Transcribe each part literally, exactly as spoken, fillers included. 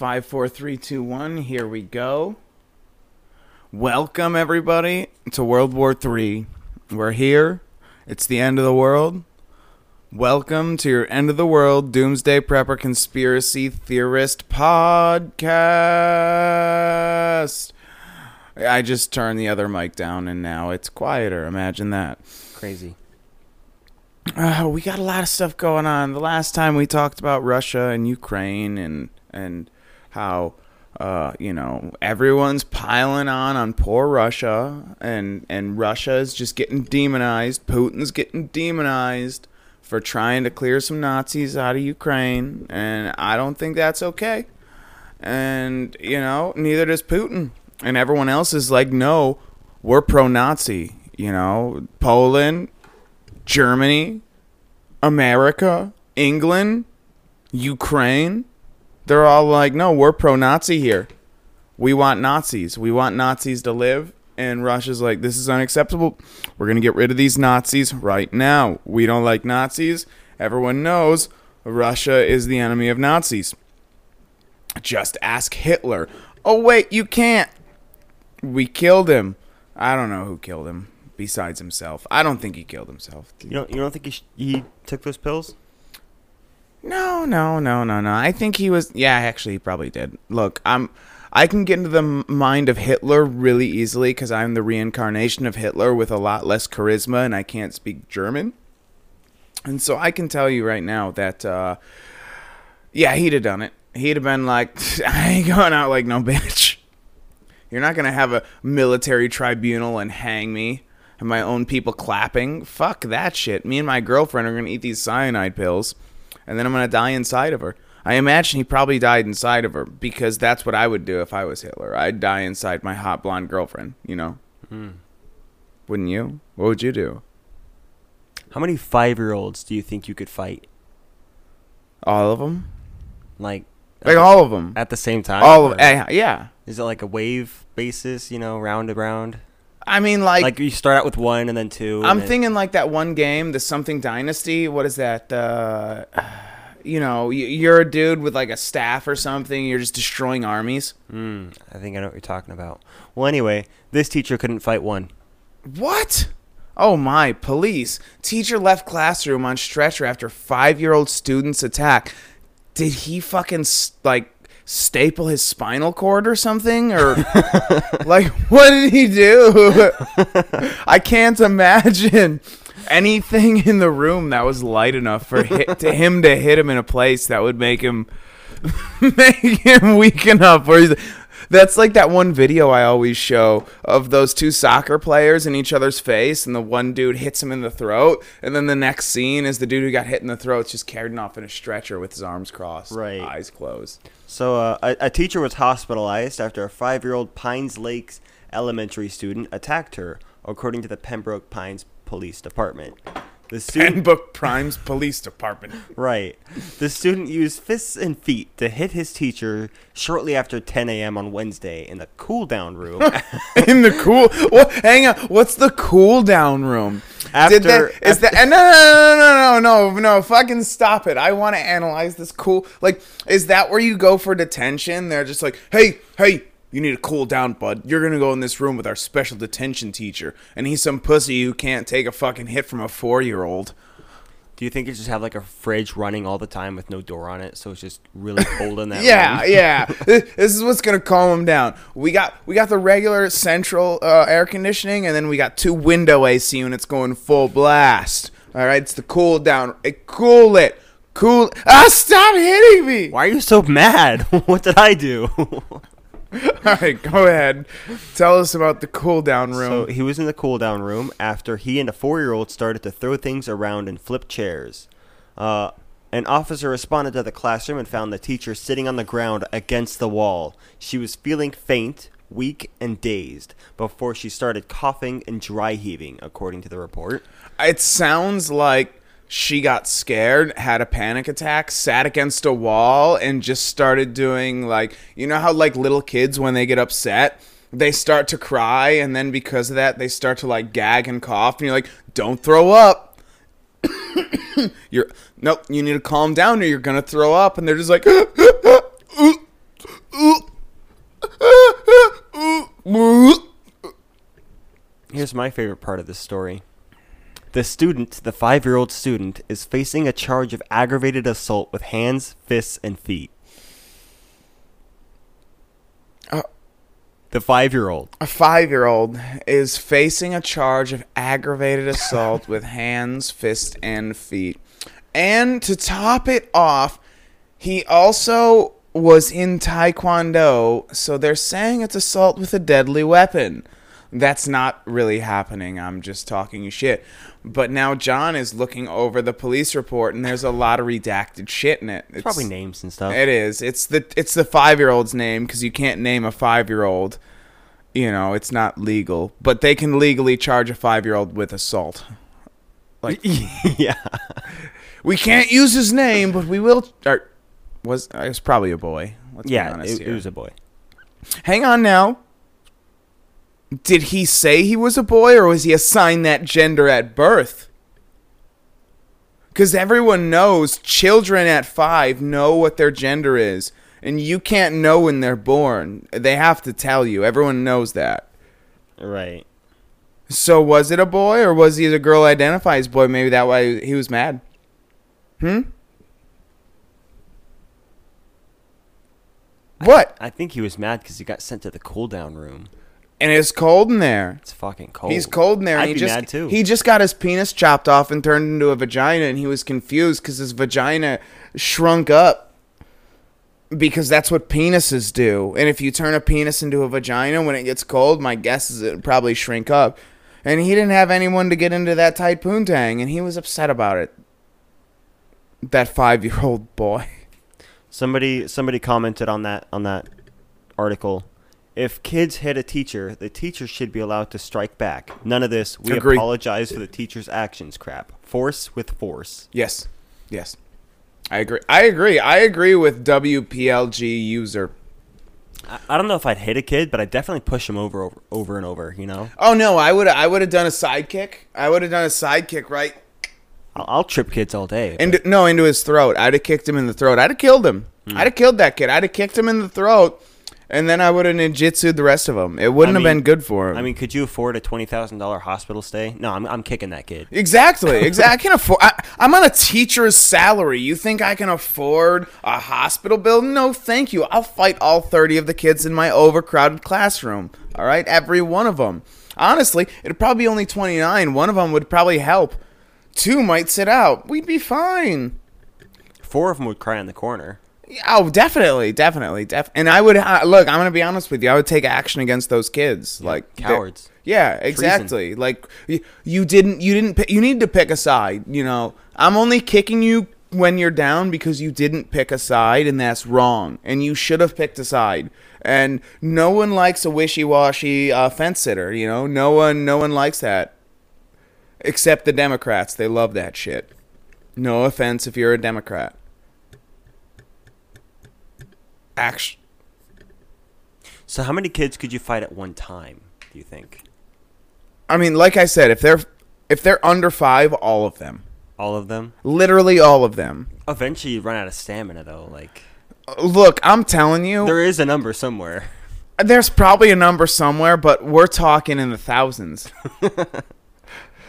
Five, four, three, two, one. Here we go. Welcome everybody to World War Three. We're here. It's the end of the world. Welcome to your end of the world doomsday prepper conspiracy theorist podcast. I just turned the other mic down and now it's quieter. Imagine that. Crazy. Uh, we got a lot of stuff going on. The last time we talked about Russia and Ukraine and and how uh, you know, everyone's piling on on poor Russia and and Russia is just getting demonized. Putin's getting demonized for trying to clear some Nazis out of Ukraine, and I don't think that's okay. And you know, neither does Putin. And everyone else is like, no, we're pro-Nazi. You know, Poland, Germany, America, England, Ukraine. They're all like, no, we're pro-Nazi here. We want Nazis. We want Nazis to live. And Russia's like, this is unacceptable. We're going to get rid of these Nazis right now. We don't like Nazis. Everyone knows Russia is the enemy of Nazis. Just ask Hitler. Oh, wait, you can't. We killed him. I don't know who killed him besides himself. I don't think he killed himself. You don't, you don't think he, sh- he took those pills? No, no, no, no, no. I think he was... Yeah, actually, he probably did. Look, I'm... I can get into the mind of Hitler really easily because I'm the reincarnation of Hitler with a lot less charisma and I can't speak German. And so I can tell you right now that, uh, yeah, he'd have done it. He'd have been like, I ain't going out like no bitch. You're not going to have a military tribunal and hang me and my own people clapping. Fuck that shit. Me and my girlfriend are going to eat these cyanide pills and then I'm going to die inside of her. I imagine he probably died inside of her because that's what I would do if I was Hitler. I'd die inside my hot blonde girlfriend, you know? Mm. Wouldn't you? What would you do? How many five-year-olds do you think you could fight? All of them? Like, like uh, all of them? At the same time? All of them, uh, yeah. Is it like a wave basis, you know, round around? I mean, like... Like you start out with one and then two. I'm thinking it, like that one game, the Something Dynasty. What is that? Uh... You know, you're a dude with like a staff or something. You're just destroying armies. Mm, I think I know what you're talking about. Well, anyway, this teacher couldn't fight one. What? Oh my, police. Teacher left classroom on stretcher after five-year-old student's attack. Did he fucking like staple his spinal cord or something? Or like, what did he do? I can't imagine. Anything in the room that was light enough for hit, to him to hit him in a place that would make him make him weak enough. Where he's, that's like that one video I always show of those two soccer players in each other's face, and the one dude hits him in the throat, and then the next scene is the dude who got hit in the throat just carried off in a stretcher with his arms crossed, right, eyes closed. So uh, a, a teacher was hospitalized after a five-year-old Pines Lakes Elementary student attacked her, according to the Pembroke Pines Police Department. The student Pembroke Primes Police Department. Right. The student used fists and feet to hit his teacher shortly after ten a.m. on Wednesday in the cool down room. in the cool what, hang on, what's the cool down room? After Did that, is after, that no no no no no no no fucking stop it. I want to analyze this cool like is that where you go for detention? They're just like, "Hey, hey, you need to cool down, bud. You're going to go in this room with our special detention teacher. And he's some pussy who can't take a fucking hit from a four-year-old. Do you think you just have, like, a fridge running all the time with no door on it? So it's just really cold in that yeah, room? yeah, yeah. This is what's going to calm him down. We got we got the regular central uh, air conditioning, and then we got two window A C units going full blast. All right? It's the cool down. It, cool it. Cool. Ah, stop hitting me. Why are you so mad? What did I do? All right, go ahead. Tell us about the cool-down room. So he was in the cool-down room after he and a four-year-old started to throw things around and flip chairs. Uh, an officer responded to the classroom and found the teacher sitting on the ground against the wall. She was feeling faint, weak, and dazed before she started coughing and dry heaving, according to the report. It sounds like she got scared, had a panic attack, sat against a wall, and just started doing, like, you know how, like, little kids, when they get upset, they start to cry, and then because of that, they start to, like, gag and cough, and you're like, don't throw up. you're, nope, you need to calm down or you're going to throw up, and they're just like, Here's my favorite part of this story. The student, the five-year-old student, is facing a charge of aggravated assault with hands, fists, and feet. Uh, the five-year-old. A five-year-old is facing a charge of aggravated assault with hands, fists, and feet. And to top it off, he also was in Taekwondo, so they're saying it's assault with a deadly weapon. That's not really happening. I'm just talking shit. But now John is looking over the police report, and there's a lot of redacted shit in it. It's, it's probably names and stuff. It is. It's the it's the five-year-old's name, because you can't name a five-year-old. You know, it's not legal. But they can legally charge a five-year-old with assault. Like, yeah. We can't use his name, but we will. Or, was it was probably a boy. Let's yeah, be honest it, here. It was a boy. Hang on now. Did he say he was a boy, or was he assigned that gender at birth? Because everyone knows children at five know what their gender is, and you can't know when they're born. They have to tell you. Everyone knows that. Right. So was it a boy, or was he a girl identified as boy? Maybe that way he was mad. Hmm? I, what? I think he was mad because he got sent to the cool-down room. And it's cold in there. It's fucking cold. He's cold in there. I'd and he be just, mad too. He just got his penis chopped off and turned into a vagina, and he was confused because his vagina shrunk up because that's what penises do. And if you turn a penis into a vagina when it gets cold, my guess is it'll probably shrink up. And he didn't have anyone to get into that tight poontang, and he was upset about it. That five-year-old boy. Somebody somebody commented on that on that article. If kids hit a teacher, the teacher should be allowed to strike back. None of this, we Agreed. apologize for the teacher's actions crap. Force with force. Yes. Yes. I agree. I agree. I agree with W P L G user. I, I don't know if I'd hit a kid, but I'd definitely push him over, over, over and over, you know? Oh, no. I would I would have done a sidekick. I would have done a sidekick, right? I'll, I'll trip kids all day. And no, into his throat. I'd have kicked him in the throat. I'd have killed him. Mm. I'd have killed that kid. I'd have kicked him in the throat. And then I would have ninjutsu'd the rest of them. It wouldn't I mean, have been good for him. I mean, could you afford a twenty thousand dollars hospital stay? No, I'm I'm kicking that kid. Exactly. Exactly. I can't afford. I, I'm on a teacher's salary. You think I can afford a hospital bill? No, thank you. I'll fight all thirty of the kids in my overcrowded classroom. All right? Every one of them. Honestly, it'd probably be only twenty-nine. One of them would probably help. Two might sit out. We'd be fine. Four of them would cry in the corner. Oh, definitely, definitely, def. And I would uh, look. I'm gonna be honest with you. I would take action against those kids, yeah, like cowards. Yeah, exactly. Treason. Like you, you didn't, you didn't. You need to pick a side. You know, I'm only kicking you when you're down because you didn't pick a side, and that's wrong. And you should have picked a side. And no one likes a wishy-washy uh, fence sitter. You know, no one, no one likes that, except the Democrats. They love that shit. No offense if you're a Democrat. Action. So how many kids could you fight at one time, do you think? I mean, like I said, if they're if they're under five, all of them. All of them? Literally all of them. Eventually you run out of stamina though, like. Look, I'm telling you. There is a number somewhere. There's probably a number somewhere, but we're talking in the thousands.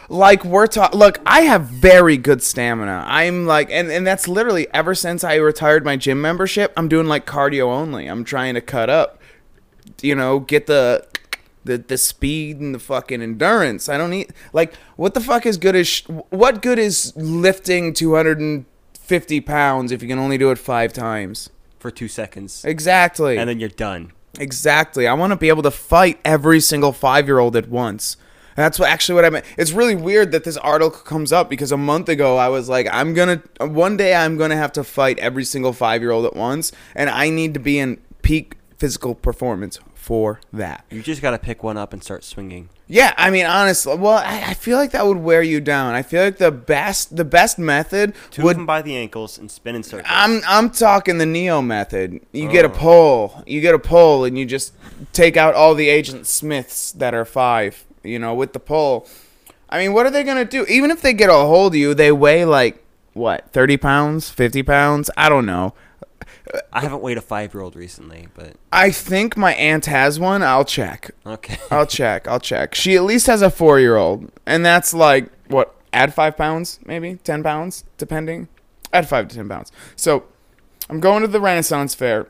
Like, we're talking... Look, I have very good stamina. I'm, like... And, and that's literally... Ever since I retired my gym membership, I'm doing, like, cardio only. I'm trying to cut up. You know, get the... The, the speed and the fucking endurance. I don't need... Like, what the fuck is good as... Sh- what good is lifting two hundred fifty pounds if you can only do it five times? For two seconds. Exactly. And then you're done. Exactly. I want to be able to fight every single five-year-old at once. That's what actually what I meant. It's really weird that this article comes up because a month ago I was like, I'm going to, one day I'm going to have to fight every single five-year-old at once, and I need to be in peak physical performance for that. You just got to pick one up and start swinging. Yeah, I mean, honestly, well, I, I feel like that would wear you down. I feel like the best the best method Two would... Two of them by the ankles and spin in circles. I'm, I'm talking the Neo method. You oh. get a pole. You get a pole, and you just take out all the Agent Smiths that are five. You know, with the pole. I mean, what are they going to do? Even if they get a hold of you, they weigh like, what, thirty pounds, fifty pounds? I don't know. I haven't weighed a five-year-old recently, but I think my aunt has one. I'll check. Okay. I'll check. I'll check. She at least has a four-year-old, and that's like what? Add five pounds, maybe ten pounds, depending. Add five to ten pounds. So I'm going to the Renaissance Fair.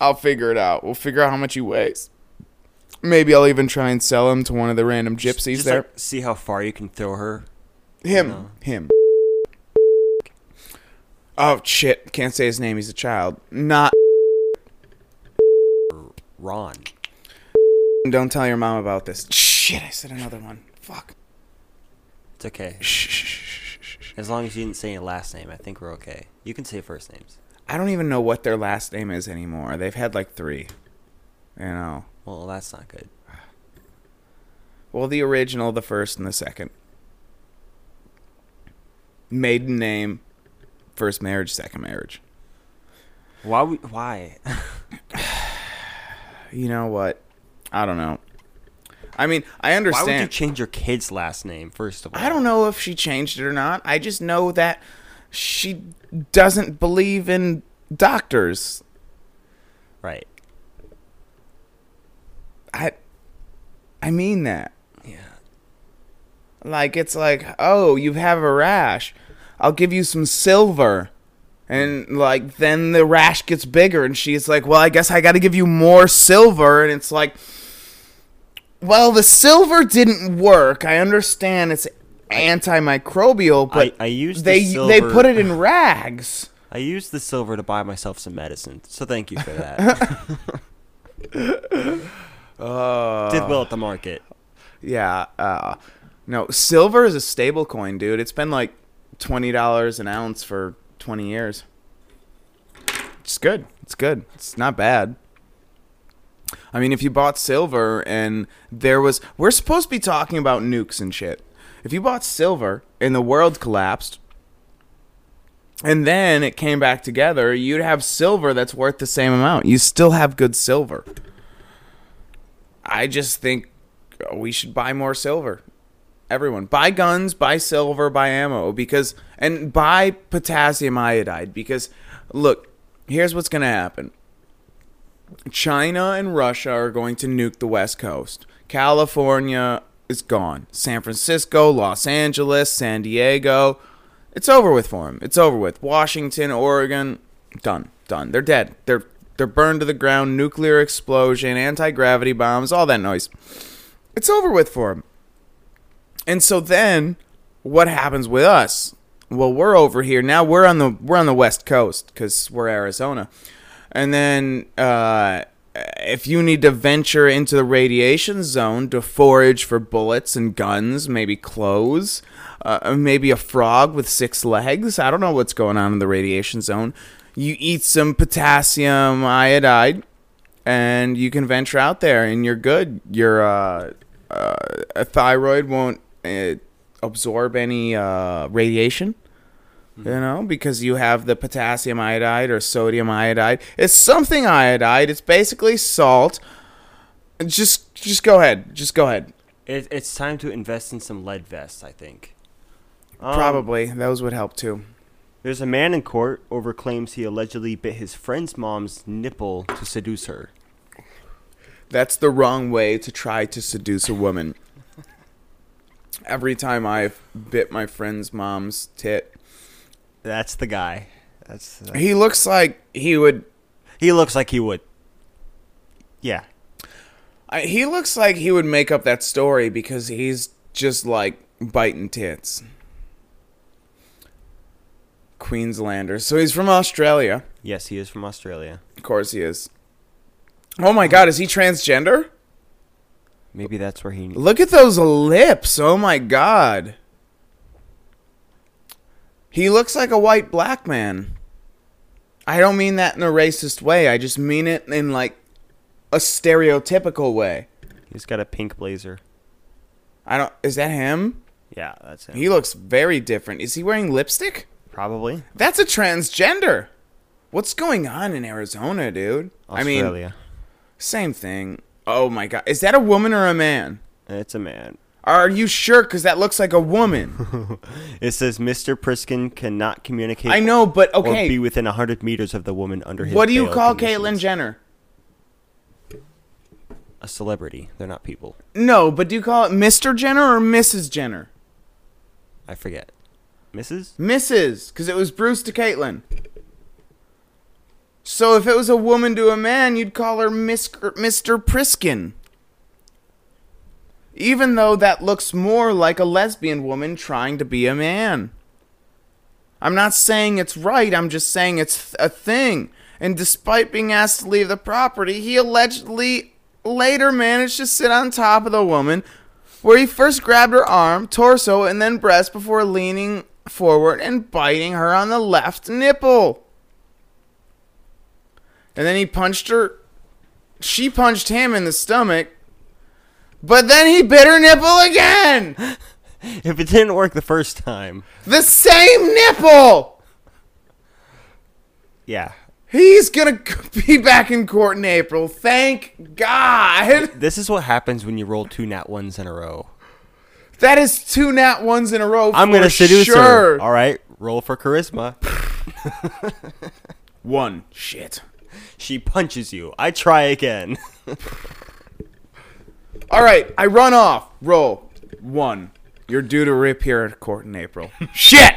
I'll figure it out. We'll figure out how much he weighs. Maybe I'll even try and sell him to one of the random gypsies just, there. Like, see how far you can throw her. Him. You know? Him. Oh, shit. Can't say his name. He's a child. Not Ron. Don't tell your mom about this. Shit, I said another one. Fuck. It's okay. As long as you didn't say your last name, I think we're okay. You can say first names. I don't even know what their last name is anymore. They've had like three. You know. Well, that's not good. Well, the original, the first, and the second. Maiden name, first marriage, second marriage. Why? We, why? You know what? I don't know. I mean, I understand. Why would you change your kid's last name, first of all? I don't know if she changed it or not. I just know that she doesn't believe in doctors. Right. I I mean that. Yeah. Like, it's like, oh, you have a rash. I'll give you some silver. And, like, then the rash gets bigger. And she's like, well, I guess I got to give you more silver. And it's like, well, the silver didn't work. I understand it's antimicrobial, but I, I used they, the they put it in rags. I used the silver to buy myself some medicine. So thank you for that. Uh, Did well at the market. Yeah. Uh, no, silver is a stable coin, dude. It's been like twenty dollars an ounce for twenty years. It's good. It's good. It's not bad. I mean, if you bought silver and there was... We're supposed to be talking about nukes and shit. If you bought silver and the world collapsed and then it came back together, you'd have silver that's worth the same amount. You still have good silver. I just think we should buy more silver. Everyone. Buy guns, buy silver, buy ammo. because And buy potassium iodide. Because, look, here's what's going to happen. China and Russia are going to nuke the West Coast. California is gone. San Francisco, Los Angeles, San Diego. It's over with for them. It's over with. Washington, Oregon. Done. Done. They're dead. They're They're burned to the ground, nuclear explosion, anti-gravity bombs, all that noise. It's over with for them. And so then, what happens with us? Well, we're over here now. We're on the we're on the West Coast because we're Arizona. And then, uh, if you need to venture into the radiation zone to forage for bullets and guns, maybe clothes, uh, maybe a frog with six legs. I don't know what's going on in the radiation zone. You eat some potassium iodide, and you can venture out there, and you're good. Your uh, uh, a thyroid won't uh, absorb any uh, radiation, mm-hmm. you know, because you have the potassium iodide or sodium iodide. It's something iodide. It's basically salt. Just, just go ahead. Just go ahead. It, it's time to invest in some lead vests, I think. Um, Probably. Those would help, too. There's a man in court over claims he allegedly bit his friend's mom's nipple to seduce her. That's the wrong way to try to seduce a woman. Every time I've bit my friend's mom's tit. That's the guy. That's, that's He looks like he would... He looks like he would. Yeah. I, he looks like he would make up that story because he's just like biting tits. Queenslander. So he's from Australia. Yes, he is from Australia. Of course he is. Oh my God, is he transgender? Maybe that's where he... Look at those lips. Oh my God. He looks like a white black man. I don't mean that in a racist way. I just mean it in like a stereotypical way. He's got a pink blazer. I don't... Is that him? Yeah, that's him. He looks very different. Is he wearing lipstick? Probably. That's a transgender. What's going on in Arizona, dude? Australia. I mean, same thing. Oh, my God. Is that a woman or a man? It's a man. Are you sure? Because that looks like a woman. It says Mister Priskin cannot communicate. I know, but okay. Or be within one hundred meters of the woman under his. What do you call Caitlyn Jenner? A celebrity. They're not people. No, but do you call it Mister Jenner or Missus Jenner? I forget. Missus? Missus, because it was Bruce to Caitlyn. So if it was a woman to a man, you'd call her Mister Priskin. Even though that looks more like a lesbian woman trying to be a man. I'm not saying it's right, I'm just saying it's a thing. And despite being asked to leave the property, he allegedly later managed to sit on top of the woman, where he first grabbed her arm, torso, and then breast before leaning forward and biting her on the left nipple. And then he punched her. She punched him in the stomach. But then he bit her nipple again! If it didn't work the first time. The same nipple! Yeah. He's gonna be back in court in April. Thank God! This is what happens when you roll two nat ones in a row. That is two nat ones in a row for sure. I'm gonna seduce her. Alright, roll for charisma. One. Shit. She punches you. I try again. All right, I run off. Roll. One. You're due to reappear at court in April. Shit!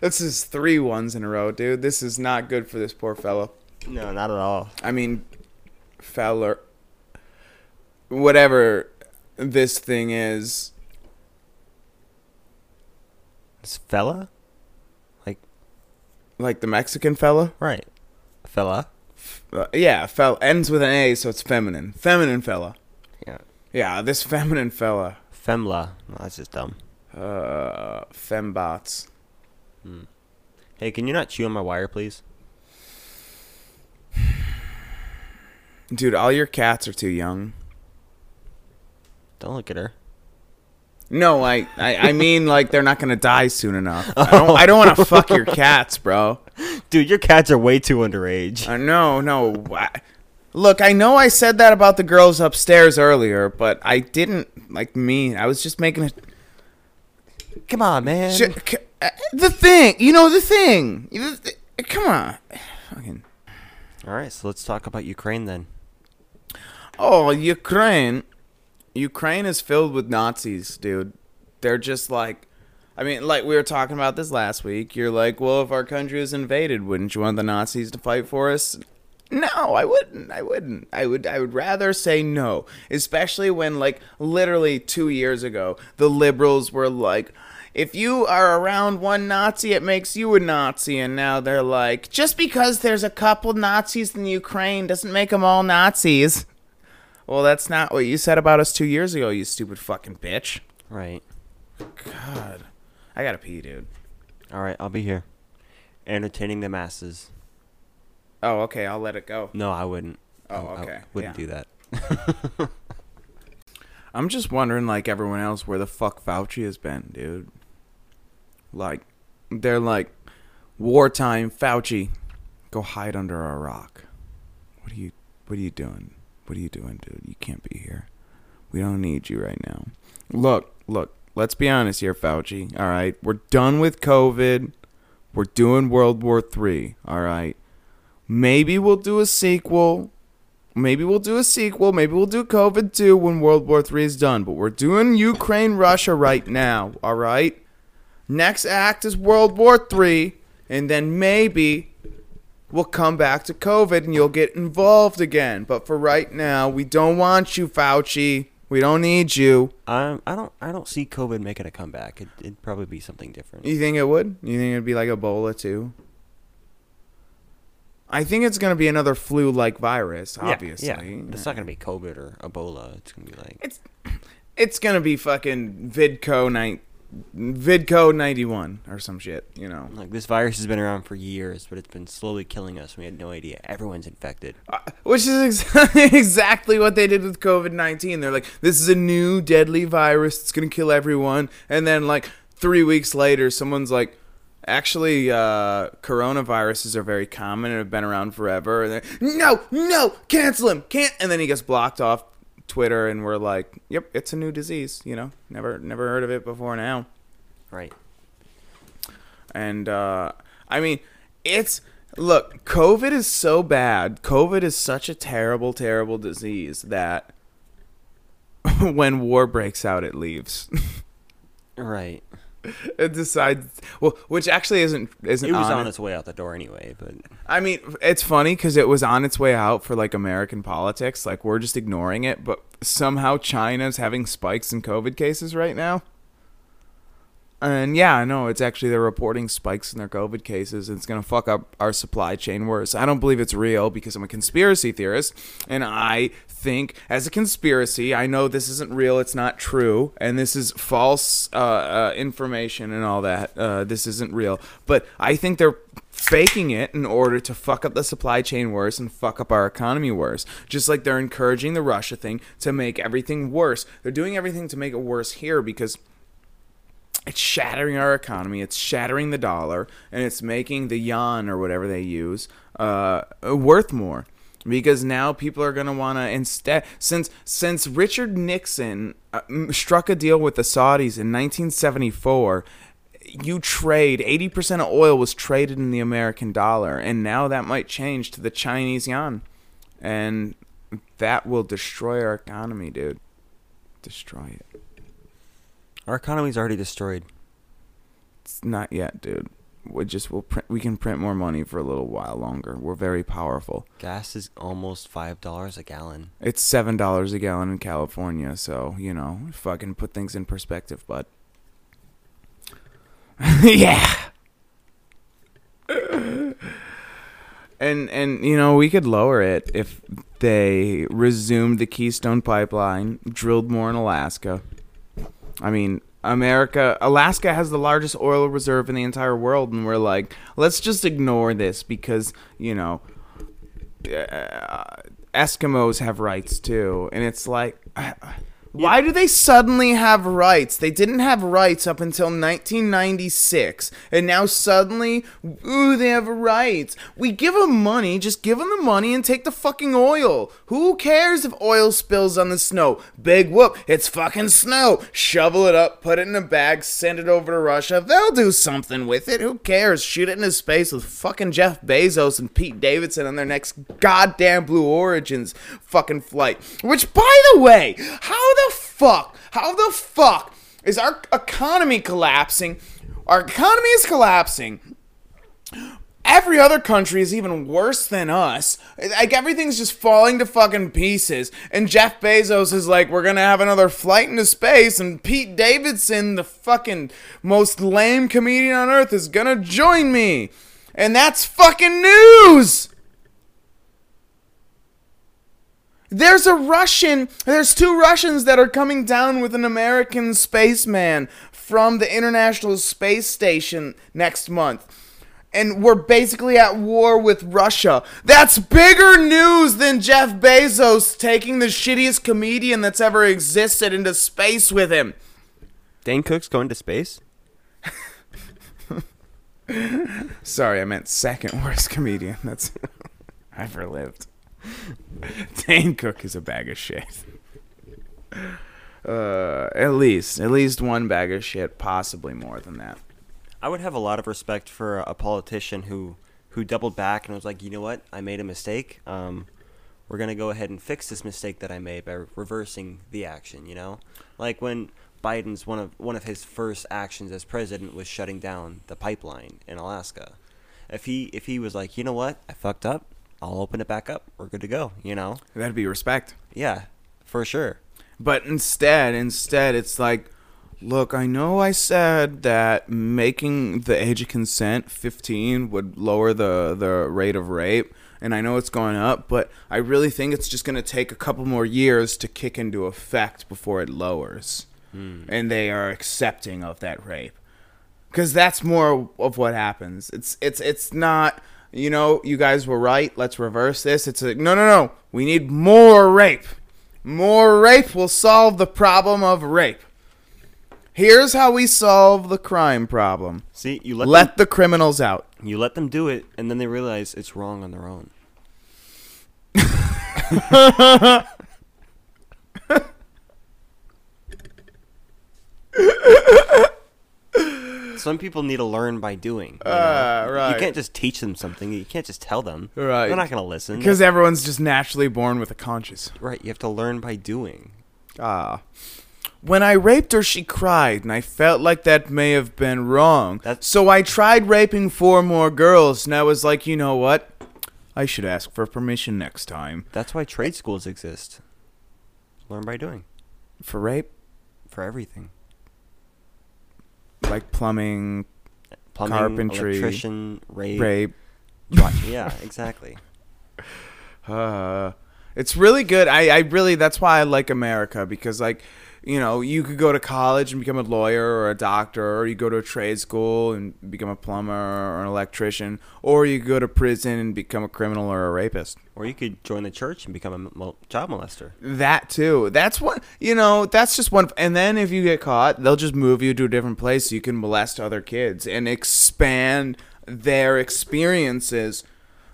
This is three ones in a row, dude. This is not good for this poor fellow. No, not at all. I mean, Fowler. Whatever this thing is. This fella? Like, like the Mexican fella? Right. Fella. Uh, yeah, fella ends with an A, so it's feminine. Feminine fella. Yeah. Yeah, this feminine fella. Femla. No, that's just dumb. Uh, fembots. Hmm. Hey, can you not chew on my wire, please? Dude, all your cats are too young. Don't look at her. No, I, I, I mean, like, they're not going to die soon enough. Oh. I don't, I don't want to fuck your cats, bro. Dude, your cats are way too underage. Uh, no, no. I, look, I know I said that about the girls upstairs earlier, but I didn't, like, mean. I was just making it. Come on, man. Sh- c- uh, the thing. You know, the thing. The th- come on. Fucking. All right, so let's talk about Ukraine then. Oh, Ukraine. Ukraine is filled with Nazis, dude. They're just like, I mean, like we were talking about this last week. You're like, well, if our country was invaded, wouldn't you want the Nazis to fight for us? No, I wouldn't. I wouldn't. I would I would rather say no, especially when, like, literally two years ago, the liberals were like, if you are around one Nazi, it makes you a Nazi. And now they're like, just because there's a couple Nazis in Ukraine doesn't make them all Nazis. Well, that's not what you said about us two years ago, you stupid fucking bitch. Right. God. I gotta pee, dude. All right, I'll be here. Entertaining the masses. Oh, okay, I'll let it go. No, I wouldn't. Oh, okay. I wouldn't yeah. do that. I'm just wondering, like everyone else, where the fuck Fauci has been, dude. Like, they're like, wartime Fauci, go hide under a rock. What are you, what are you doing? What are you doing, dude? You can't be here. We don't need you right now. Look, look, let's be honest here, Fauci. All right, we're done with COVID. We're doing World War Three. All right. Maybe we'll do a sequel. Maybe we'll do a sequel. Maybe we'll do COVID Two when World War Three is done. But we're doing Ukraine, Russia right now. All right. Next act is World War Three. And then maybe we'll come back to COVID and you'll get involved again. But for right now, we don't want you, Fauci. We don't need you. Um, I don't I don't see COVID making a comeback. It, it'd probably be something different. You think it would? You think it'd be like Ebola too? I think it's going to be another flu-like virus, obviously. Yeah, yeah. It's not going to be COVID or Ebola. It's going to be like... It's it's going to be fucking VidCo ninety-one or some shit, you know. Like, this virus has been around for years, but it's been slowly killing us. We had no idea. Everyone's infected. Uh, which is ex- exactly what they did with COVID nineteen. They're like, this is a new deadly virus. It's going to kill everyone. And then, like, three weeks later, someone's like, Actually, uh, coronaviruses are very common and have been around forever. And no, no, cancel him, can't. And then he gets blocked off Twitter, and we're like, yep, it's a new disease. You know, never, never heard of it before now. Right. And uh, I mean, it's look, COVID is so bad. COVID is such a terrible, terrible disease that when war breaks out, it leaves. Right. It decides, well, which actually isn't isn't. It was on, on its way out the door anyway, but I mean, it's funny because it was on its way out for like American politics, like we're just ignoring it, but somehow China's having spikes in COVID cases right now. And yeah, I know it's actually they're reporting spikes in their COVID cases, and it's gonna fuck up our supply chain worse. I don't believe it's real because I'm a conspiracy theorist, and I think as a conspiracy, I know this isn't real, it's not true, and this is false uh, uh, information and all that. Uh, this isn't real, but I think they're faking it in order to fuck up the supply chain worse and fuck up our economy worse. Just like they're encouraging the Russia thing to make everything worse. They're doing everything to make it worse here because it's shattering our economy, it's shattering the dollar, and it's making the yuan or whatever they use uh, worth more. Because now people are going to want to instead since since Richard Nixon uh, struck a deal with the Saudis in nineteen seventy-four, you trade eighty percent of oil was traded in the American dollar, and now that might change to the Chinese yuan, and that will destroy our economy, dude. Destroy it. Our economy's already destroyed. It's not yet, dude. We just will print. We can print more money for a little while longer. We're very powerful. Gas is almost five dollars a gallon. It's seven dollars a gallon in California. So you know, fucking put things in perspective, bud. Yeah. And and you know, we could lower it if they resumed the Keystone Pipeline, drilled more in Alaska. I mean, America, Alaska has the largest oil reserve in the entire world, and we're like, let's just ignore this because, you know, uh, Eskimos have rights too. And it's like, why do they suddenly have rights? They didn't have rights up until nineteen ninety-six, and now suddenly, ooh, they have rights. We give them money, just give them the money and take the fucking oil. Who cares if oil spills on the snow? Big whoop, it's fucking snow. Shovel it up, put it in a bag, send it over to Russia. They'll do something with it. Who cares? Shoot it into space with fucking Jeff Bezos and Pete Davidson on their next goddamn Blue Origins fucking flight. Which, by the way, how the How the fuck, how the fuck is our economy collapsing? Our economy is collapsing. Every other country is even worse than us. Like, everything's just falling to fucking pieces. And Jeff Bezos is like, we're going to have another flight into space. And Pete Davidson, the fucking most lame comedian on earth, is going to join me. And that's fucking news. There's a Russian, there's two Russians that are coming down with an American spaceman from the International Space Station next month. And we're basically at war with Russia. That's bigger news than Jeff Bezos taking the shittiest comedian that's ever existed into space with him. Dane Cook's going to space? Sorry, I meant second worst comedian that's ever lived. Dane Cook is a bag of shit. Uh, at least, at least one bag of shit, possibly more than that. I would have a lot of respect for a politician who, who doubled back and was like, you know what, I made a mistake. Um, we're gonna go ahead and fix this mistake that I made by reversing the action. You know, like when Biden's one of one of his first actions as president was shutting down the pipeline in Alaska. If he if he was like, you know what, I fucked up. I'll open it back up. We're good to go, you know? That'd be respect. Yeah, for sure. But instead, instead, it's like, look, I know I said that making the age of consent fifteen would lower the, the rate of rape, and I know it's going up, but I really think it's just going to take a couple more years to kick into effect before it lowers. Mm. And they are accepting of that rape. Because that's more of what happens. It's it's It's not... You know, you guys were right. Let's reverse this. It's like, no, no, no. We need more rape. More rape will solve the problem of rape. Here's how we solve the crime problem. See, you let, let them, the criminals out. You let them do it, and then they realize it's wrong on their own. Some people need to learn by doing. You know? uh, right. You can't just teach them something. You can't just tell them. Right. They're not going to listen. Because everyone's just naturally born with a conscience. Right. You have to learn by doing. Ah. When I raped her, she cried, and I felt like that may have been wrong. That's- so I tried raping four more girls, and I was like, you know what? I should ask for permission next time. That's why trade schools exist. Learn by doing. For rape? For everything. Like plumbing, plumbing carpentry, electrician, rape. rape. Yeah, exactly. Uh, it's really good. I, I really, that's why I like America, because, like, you know, you could go to college and become a lawyer or a doctor, or you go to a trade school and become a plumber or an electrician, or you could go to prison and become a criminal or a rapist. Or you could join the church and become a mol- child molester. That, too. That's one, you know, that's just one. And then if you get caught, they'll just move you to a different place so you can molest other kids and expand their experiences,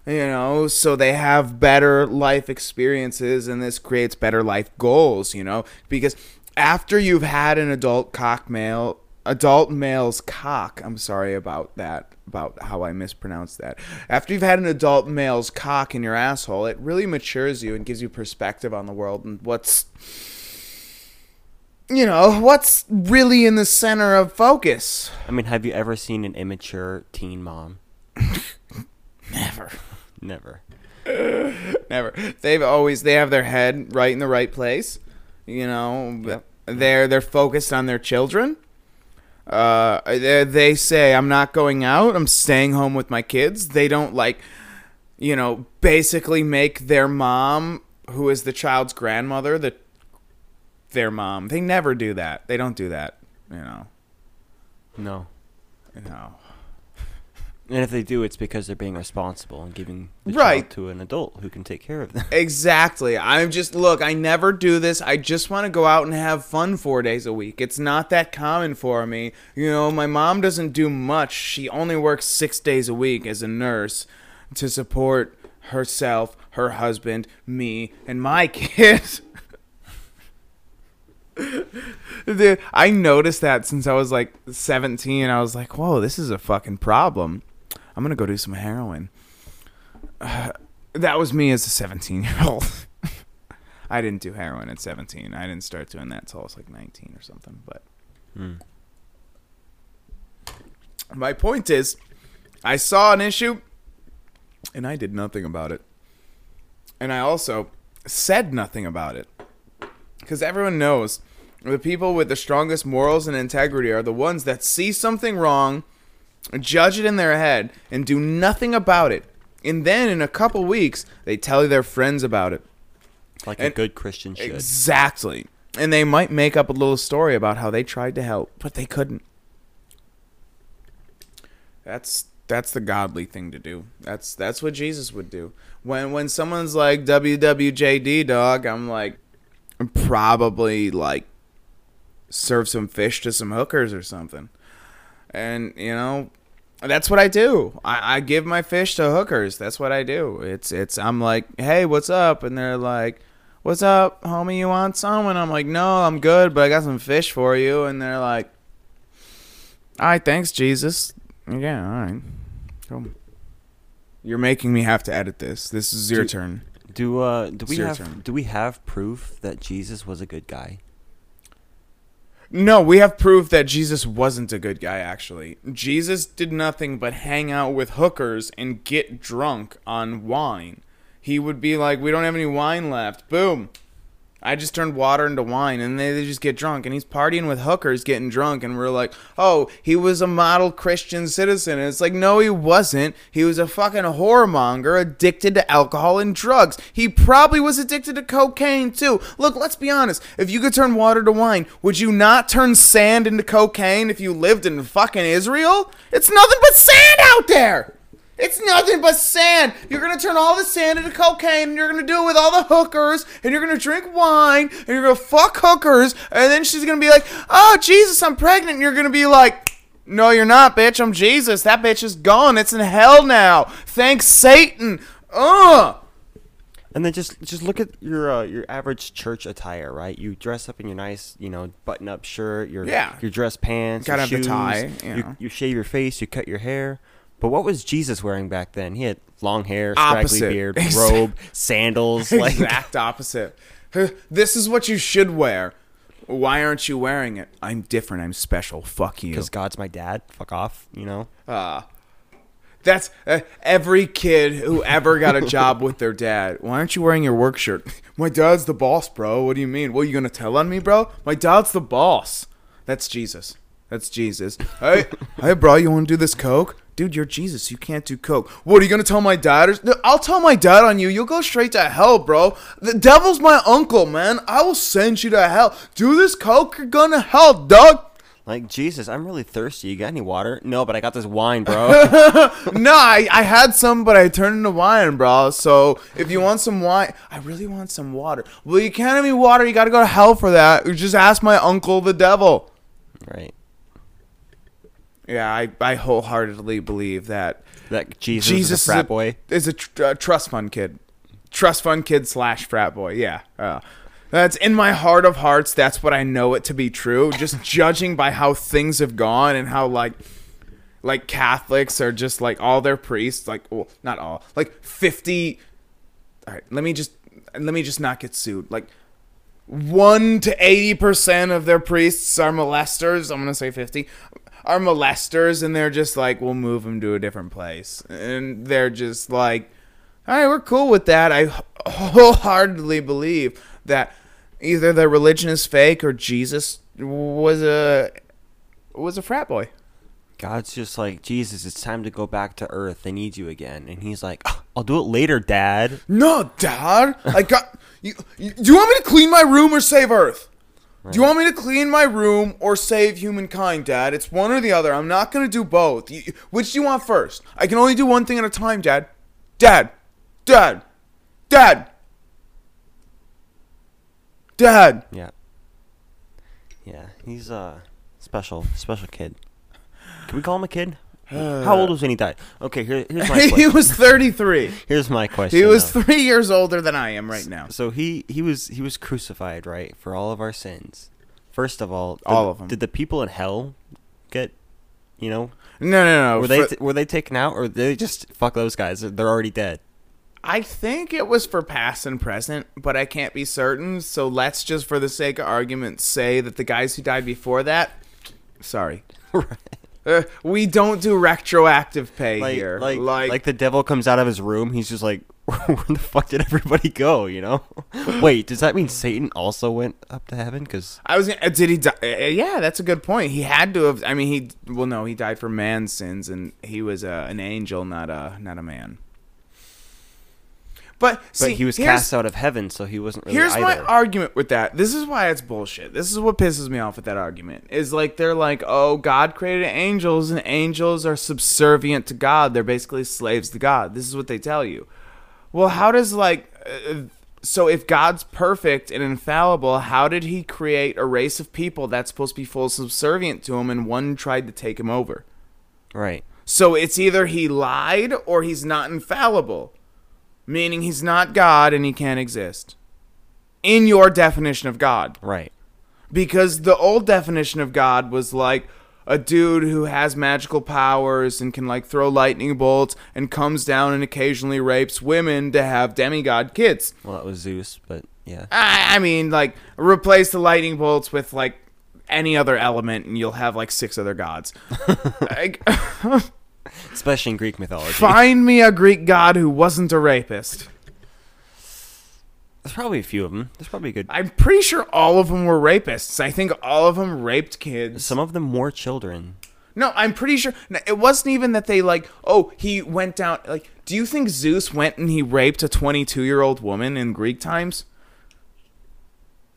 you know, so they have better life experiences, and this creates better life goals, you know, because... After you've had an adult cock male, adult male's cock, I'm sorry about that, about how I mispronounced that. After you've had an adult male's cock in your asshole, it really matures you and gives you perspective on the world and what's, you know, what's really in the center of focus. I mean, have you ever seen an immature teen mom? Never. Never. Never. They've always, they have their head right in the right place. You know, yep. they're they're focused on their children. Uh, they they say, I'm not going out. I'm staying home with my kids. They don't, like, you know, basically make their mom, who is the child's grandmother, the their mom. They never do that. They don't do that. You know. No. No. And if they do, it's because they're being responsible and giving the right. child to an adult who can take care of them. Exactly. I'm just, look, I never do this. I just want to go out and have fun four days a week. It's not that common for me. You know, my mom doesn't do much. She only works six days a week as a nurse to support herself, her husband, me, and my kids. Dude, I noticed that since I was like seventeen. I was like, whoa, this is a fucking problem. I'm going to go do some heroin. Uh, that was me as a seventeen-year-old. I didn't do heroin at seventeen. I didn't start doing that until I was like nineteen or something. But hmm. My point is, I saw an issue, and I did nothing about it. And I also said nothing about it. Because everyone knows the people with the strongest morals and integrity are the ones that see something wrong, judge it in their head, and do nothing about it. And then in a couple weeks, they tell their friends about it. Like and a good Christian should. Exactly. And they might make up a little story about how they tried to help, but they couldn't. That's that's the godly thing to do. That's that's what Jesus would do. When when someone's like, W W J D, dog, I'm like, probably, like, serve some fish to some hookers or something. And, you know, that's what I do. I, I give my fish to hookers. That's what I do. It's, it's, I'm like, hey, what's up? And they're like, what's up, homie, you want some? And I'm like, no, I'm good, but I got some fish for you. And they're like, all right, thanks, Jesus. Yeah, all right. Cool. You're making me have to edit this. This is your Dude. turn. Do uh do we have turn. do we have proof that Jesus was a good guy? No, we have proof that Jesus wasn't a good guy, actually. Jesus did nothing but hang out with hookers and get drunk on wine. He would be like, we don't have any wine left. Boom. I just turned water into wine, and they, they just get drunk. And he's partying with hookers getting drunk, and we're like, oh, he was a model Christian citizen. And it's like, no, he wasn't. He was a fucking whoremonger addicted to alcohol and drugs. He probably was addicted to cocaine, too. Look, let's be honest. If you could turn water to wine, would you not turn sand into cocaine if you lived in fucking Israel? It's nothing but sand out there. It's nothing but sand. You're going to turn all the sand into cocaine, and you're going to do it with all the hookers, and you're going to drink wine, and you're going to fuck hookers, and then she's going to be like, oh, Jesus, I'm pregnant. And you're going to be like, no, you're not, bitch. I'm Jesus. That bitch is gone. It's in hell now. Thanks, Satan. Ugh. And then just just look at your uh, your average church attire, right? You dress up in your nice, you know, button-up shirt, your yeah. your dress pants, you gotta your shoes, have the tie, you, you, you shave your face, you cut your hair. But what was Jesus wearing back then? He had long hair, straggly opposite. beard, robe, sandals. Like. Exact opposite. This is what you should wear. Why aren't you wearing it? I'm different. I'm special. Fuck you. Because God's my dad. Fuck off, you know? Uh That's uh, every kid who ever got a job with their dad. Why aren't you wearing your work shirt? My dad's the boss, bro. What do you mean? What, are you going to tell on me, bro? My dad's the boss. That's Jesus. That's Jesus. Hey, hey, bro, you want to do this coke? Dude, you're Jesus. You can't do coke. What, are you going to tell my dad? Or, no, I'll tell my dad on you. You'll go straight to hell, bro. The devil's my uncle, man. I will send you to hell. Do this coke, you're going to hell, dog. Like, Jesus, I'm really thirsty. You got any water? No, but I got this wine, bro. No, I, I had some, but I turned into wine, bro. So if you want some wine, I really want some water. Well, you can't have any water. You got to go to hell for that. Or just ask my uncle, the devil. Right. Yeah, I, I wholeheartedly believe that. That Jesus, Jesus is a frat boy? Is a, is a tr uh, trust fund kid. Trust fund kid slash frat boy, yeah. Uh That's in my heart of hearts. That's what I know it to be true. Just judging by how things have gone and how like, like Catholics are just like all their priests, like, well, not all, like fifty. All right, let me just let me just not get sued. Like one to eighty percent of their priests are molesters. I'm gonna say fifty are molesters, and they're just like, we'll move them to a different place, and they're just like, all right, we're cool with that. I wholeheartedly believe that either their religion is fake or Jesus was a was a frat boy. God's just like, Jesus, it's time to go back to earth. They need you again. And he's like, oh, I'll do it later, Dad. No, Dad. I got you, you. Do you want me to clean my room or save Earth? Right. Do you want me to clean my room or save humankind, Dad? It's one or the other. I'm not going to do both. You, which do you want first? I can only do one thing at a time, Dad. Dad. Dad. Dad. Dad. Yeah. Yeah, he's a special, special kid. Can we call him a kid? Uh, How old was he when he died? Okay, here, here's my question. He was thirty-three. Here's my question. He was though. three years older than I am right now. So he, he was he was crucified, right, for all of our sins. First of all, all the, of them. Did the people in hell get, you know? No, no, no. Were they were they taken out, or they just fuck those guys? They're already dead. I think it was for past and present, but I can't be certain. So let's just, for the sake of argument, say that the guys who died before that, sorry, right. uh, we don't do retroactive pay like, here. Like, like, like the devil comes out of his room. He's just like, where the fuck did everybody go? You know? Wait, does that mean Satan also went up to heaven? Because I was, gonna, did he? Die? Uh, yeah, that's a good point. He had to have. I mean, he. Well, no, he died for man's sins, and he was uh, an angel, not a not a man. But, see, but he was cast out of heaven, so he wasn't really Here's either. my argument with that. This is why it's bullshit. This is what pisses me off with that argument. Is like they're like, oh, God created angels, and angels are subservient to God. They're basically slaves to God. This is what they tell you. Well, how does like... Uh, so if God's perfect and infallible, how did he create a race of people that's supposed to be full subservient to him, and one tried to take him over? Right. So it's either he lied or he's not infallible. Meaning he's not God and he can't exist. In your definition of God. Right. Because the old definition of God was like a dude who has magical powers and can like throw lightning bolts and comes down and occasionally rapes women to have demigod kids. Well, that was Zeus, but yeah. I, I mean, like, replace the lightning bolts with like any other element and you'll have like six other gods. Like... Especially in Greek mythology. Find me a Greek god who wasn't a rapist. There's probably a few of them. There's probably a good... I'm pretty sure all of them were rapists. I think all of them raped kids. Some of them were children. No, I'm pretty sure... No, it wasn't even that they like, oh, he went down... Like, do you think Zeus went and he raped a twenty-two-year-old woman in Greek times?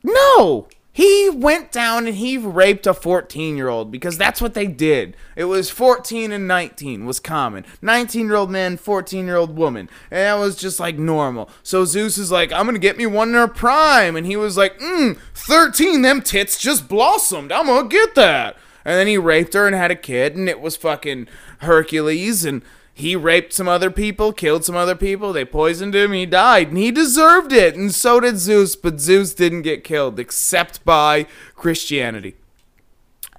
No! He went down and he raped a fourteen-year-old because that's what they did. It was fourteen and nineteen was common. nineteen-year-old man, fourteen-year-old woman. And that was just like normal. So Zeus is like, I'm going to get me one in her prime. And he was like, mm, thirteen, them tits just blossomed. I'm going to get that. And then he raped her and had a kid, and it was fucking Hercules, and he raped some other people, killed some other people, they poisoned him, he died, and he deserved it, and so did Zeus, but Zeus didn't get killed, except by Christianity.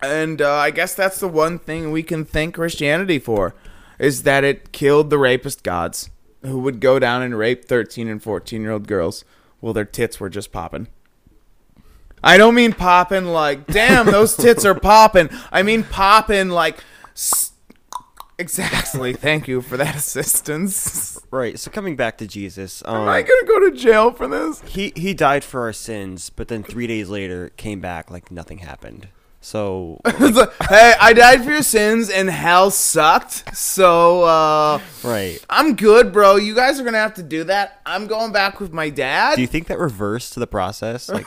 And uh, I guess that's the one thing we can thank Christianity for, is that it killed the rapist gods, who would go down and rape thirteen and fourteen-year-old girls while their tits were just popping. I don't mean popping like, damn, those tits are popping. I mean popping like... Exactly. Thank you for that assistance. Right. So coming back to Jesus. Um, Am I going to go to jail for this? He he died for our sins, but then three days later came back like nothing happened. So... Like, hey, I died for your sins and hell sucked. So, uh... Right. I'm good, bro. You guys are going to have to do that. I'm going back with my dad. Do you think that reversed the process? Like...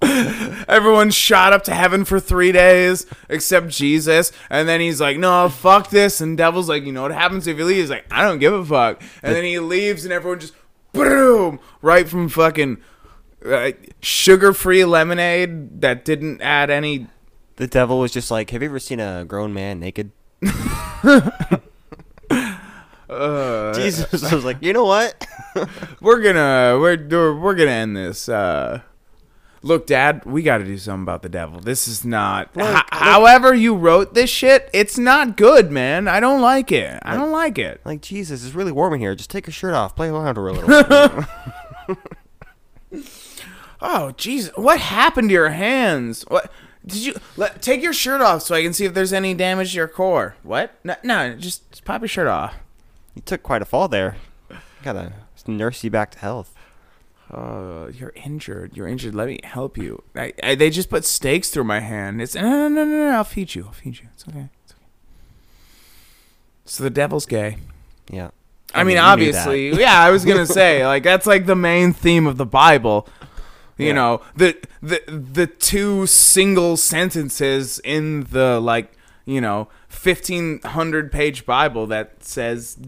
Everyone shot up to heaven for three days except Jesus, and then he's like, no, fuck this, and devil's like, you know what happens if you leave? He's like, I don't give a fuck. And then he leaves and everyone just boom, right from fucking uh, sugar-free lemonade that didn't add any. The devil was just like, have you ever seen a grown man naked? uh, Jesus was like, you know what? we're gonna we're, we're gonna end this. uh Look, Dad, we got to do something about the devil. This is not... Look, h- however you wrote this shit, it's not good, man. I don't like it. I like, don't like it. Like, Jesus, it's really warm in here. Just take your shirt off. Play around a little. Oh, Jesus. What happened to your hands? What did you... Let, take your shirt off so I can see if there's any damage to your core. What? No, no just, just pop your shirt off. You took quite a fall there. Got to nurse you back to health. Uh, you're injured. You're injured. Let me help you. I, I, they just put stakes through my hand. It's no, no, no, no, no. I'll feed you. I'll feed you. It's okay. It's okay. So the devil's gay. Yeah. I, I mean, mean obviously. Yeah, I was gonna say like that's like the main theme of the Bible. You yeah. know, the the the two single sentences in the like you know fifteen hundred page Bible that says.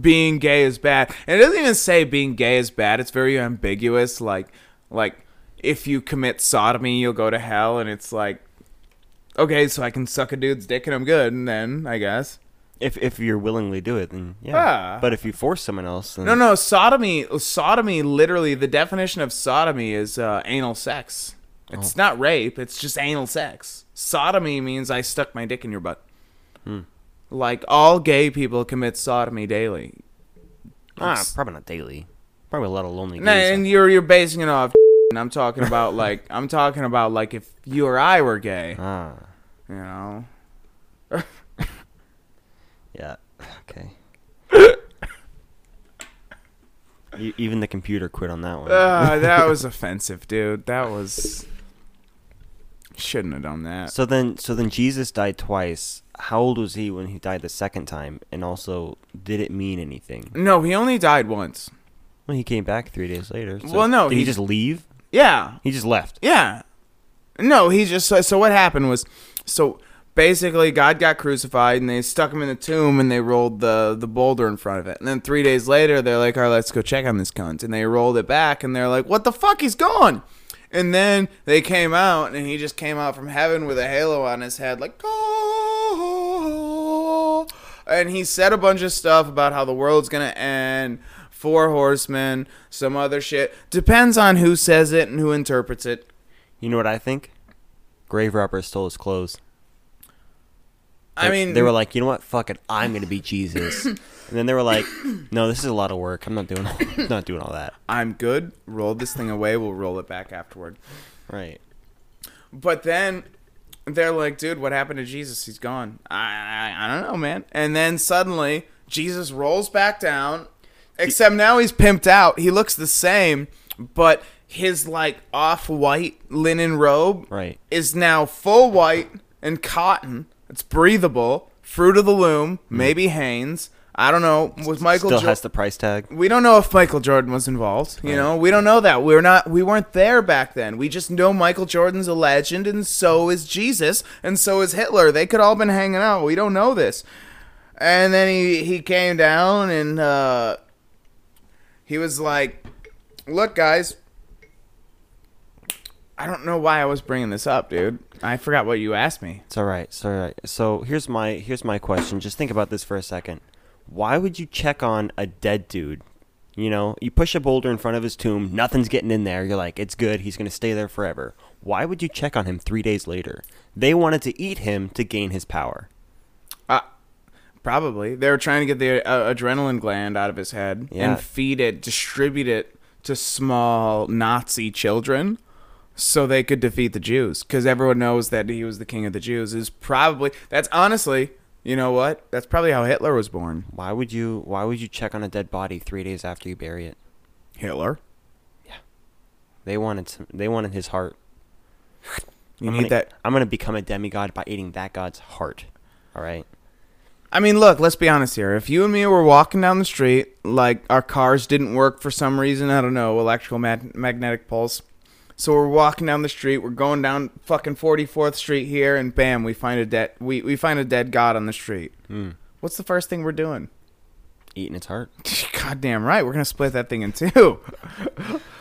Being gay is bad. And it doesn't even say being gay is bad. It's very ambiguous. Like, like if you commit sodomy, you'll go to hell. And it's like, okay, so I can suck a dude's dick and I'm good. And then, I guess. If if you willingly do it, then yeah. Ah. But if you force someone else, then... No, no, sodomy, sodomy literally, the definition of sodomy is uh, anal sex. It's oh. not rape. It's just anal sex. Sodomy means I stuck my dick in your butt. Hmm. Like, all gay people commit sodomy daily. Ah, it's, probably not daily. Probably a lot of lonely nah, gays. And you're, you're basing it off and I'm talking about, like, I'm talking about, like, if you or I were gay. Ah. You know? Yeah. Okay. you, even the computer quit on that one. uh, that was offensive, dude. That was... Shouldn't have done that. So then, so then Jesus died twice. How old was he when he died the second time? And also, did it mean anything? No, he only died once. Well, he came back three days later. So well, no. Did he, he just leave? Yeah. He just left. Yeah. No, he just... So, so what happened was... So basically, God got crucified, and they stuck him in the tomb, and they rolled the, the boulder in front of it. And then three days later, they're like, all right, let's go check on this cunt. And they rolled it back, and they're like, what the fuck? He's gone. And then they came out, and he just came out from heaven with a halo on his head, like, oh. And he said a bunch of stuff about how the world's going to end, four horsemen, some other shit. Depends on who says it and who interprets it. You know what I think? Grave robber stole his clothes. They, I mean... They were like, you know what? Fuck it. I'm going to be Jesus. And then they were like, no, this is a lot of work. I'm not doing all, I'm not doing all that. I'm good. Roll this thing away. We'll roll it back afterward. Right. But then they're like, dude, what happened to Jesus? He's gone. I, I, I don't know, man. And then suddenly Jesus rolls back down, except now he's pimped out. He looks the same, but his, like, off-white linen robe right. is now full white and cotton. It's breathable. Fruit of the Loom. Maybe Hanes. I don't know. Was Michael still jo- has the price tag? We don't know if Michael Jordan was involved. You right. know, we don't know that. We're not. We weren't there back then. We just know Michael Jordan's a legend, and so is Jesus, and so is Hitler. They could all have been hanging out. We don't know this. And then he he came down and uh, he was like, "Look, guys." I don't know why I was bringing this up, dude. I forgot what you asked me. It's all right. It's all right. So here's my here's my question. Just think about this for a second. Why would you check on a dead dude? You know, you push a boulder in front of his tomb. Nothing's getting in there. You're like, it's good. He's going to stay there forever. Why would you check on him three days later? They wanted to eat him to gain his power. Uh, probably. They were trying to get the uh, adrenaline gland out of his head yeah. and feed it, distribute it to small Nazi children. So they could defeat the Jews, because everyone knows that he was the king of the Jews. Is probably that's honestly, you know what? That's probably how Hitler was born. Why would you? Why would you check on a dead body three days after you bury it? Hitler. Yeah, they wanted some, they wanted his heart. You I'm need gonna, that. I'm gonna become a demigod by eating that god's heart. All right. I mean, look, let's be honest here. If you and me were walking down the street, like our cars didn't work for some reason, I don't know, electrical mag- magnetic pulse. So we're walking down the street. We're going down fucking forty-fourth Street here, and bam, we find a dead we, we find a dead god on the street. Mm. What's the first thing we're doing? Eating its heart. Goddamn right. We're gonna split that thing in two.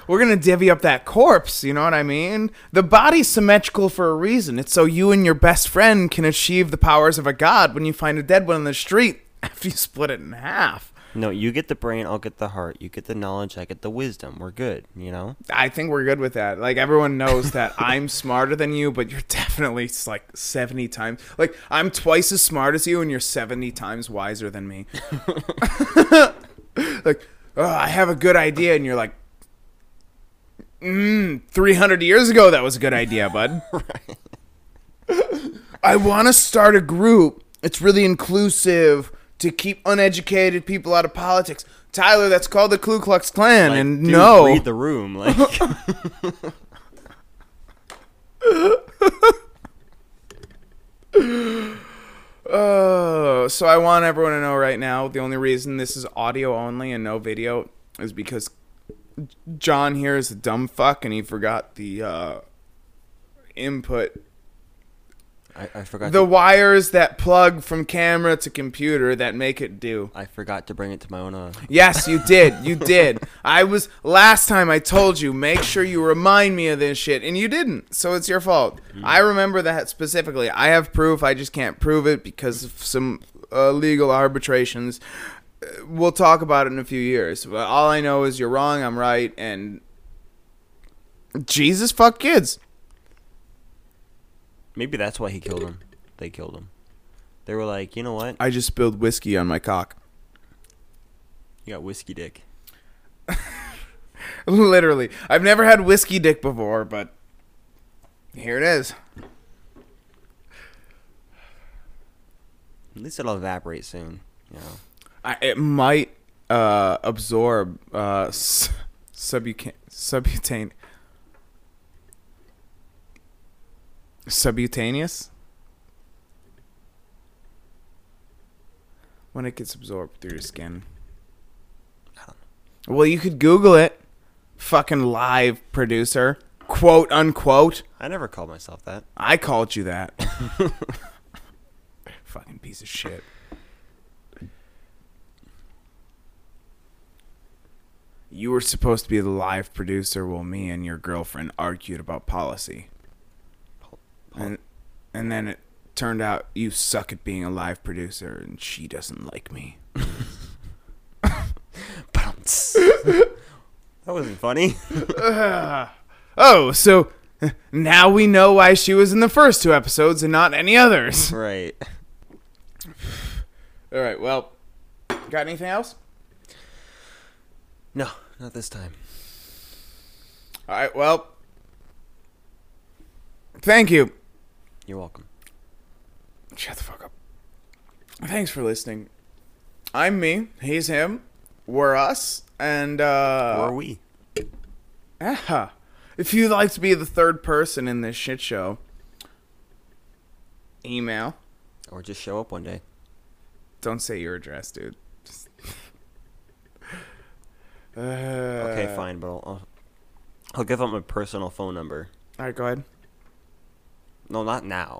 We're gonna divvy up that corpse. You know what I mean? The body's symmetrical for a reason. It's so you and your best friend can achieve the powers of a god when you find a dead one on the street after you split it in half. No, you get the brain, I'll get the heart. You get the knowledge, I get the wisdom. We're good, you know? I think we're good with that. Like, everyone knows that I'm smarter than you, but you're definitely, like, seventy times... Like, I'm twice as smart as you, and you're seventy times wiser than me. Like, oh, I have a good idea, and you're like, mm, three hundred years ago that was a good idea, bud. Right. I want to start a group. It's really inclusive... to keep uneducated people out of politics. Tyler, that's called the Ku Klux Klan, like, and dude, no. read the room. Like. uh, so I want everyone to know right now, the only reason this is audio only and no video is because John here is a dumb fuck, and he forgot the uh, input. I, I forgot the to, wires that plug from camera to computer that make it do. I forgot to bring it to my own. Uh... Yes, you did. You did. I was last time I told you, make sure you remind me of this shit, and you didn't. So it's your fault. Mm-hmm. I remember that specifically. I have proof. I just can't prove it because of some uh, legal arbitrations. We'll talk about it in a few years. But all I know is you're wrong. I'm right. And Jesus, fuck kids. Maybe that's why he killed him. They killed him. They were like, you know what? I just spilled whiskey on my cock. You got whiskey dick. Literally. I've never had whiskey dick before, but here it is. At least it'll evaporate soon. You know? I, it might uh, absorb uh, s- subuc- subutane... Subcutaneous? When it gets absorbed through your skin. I don't know. Well, you could Google it. Fucking live producer. Quote, unquote. I never called myself that. I called you that. Fucking piece of shit. You were supposed to be the live producer while me and your girlfriend argued about policy. And and then it turned out you suck at being a live producer, and she doesn't like me. That wasn't funny. uh, oh, so now we know why she was in the first two episodes and not any others. Right. All right, well, got anything else? No, not this time. All right, well, thank you. You're welcome. Shut the fuck up. Thanks for listening. I'm me. He's him. We're us. And, uh... We're we. Yeah. If you'd like to be the third person in this shit show, email. Or just show up one day. Don't say your address, dude. uh, okay, fine, but I'll, I'll I'll give up my personal phone number. All right, go ahead. No, not now.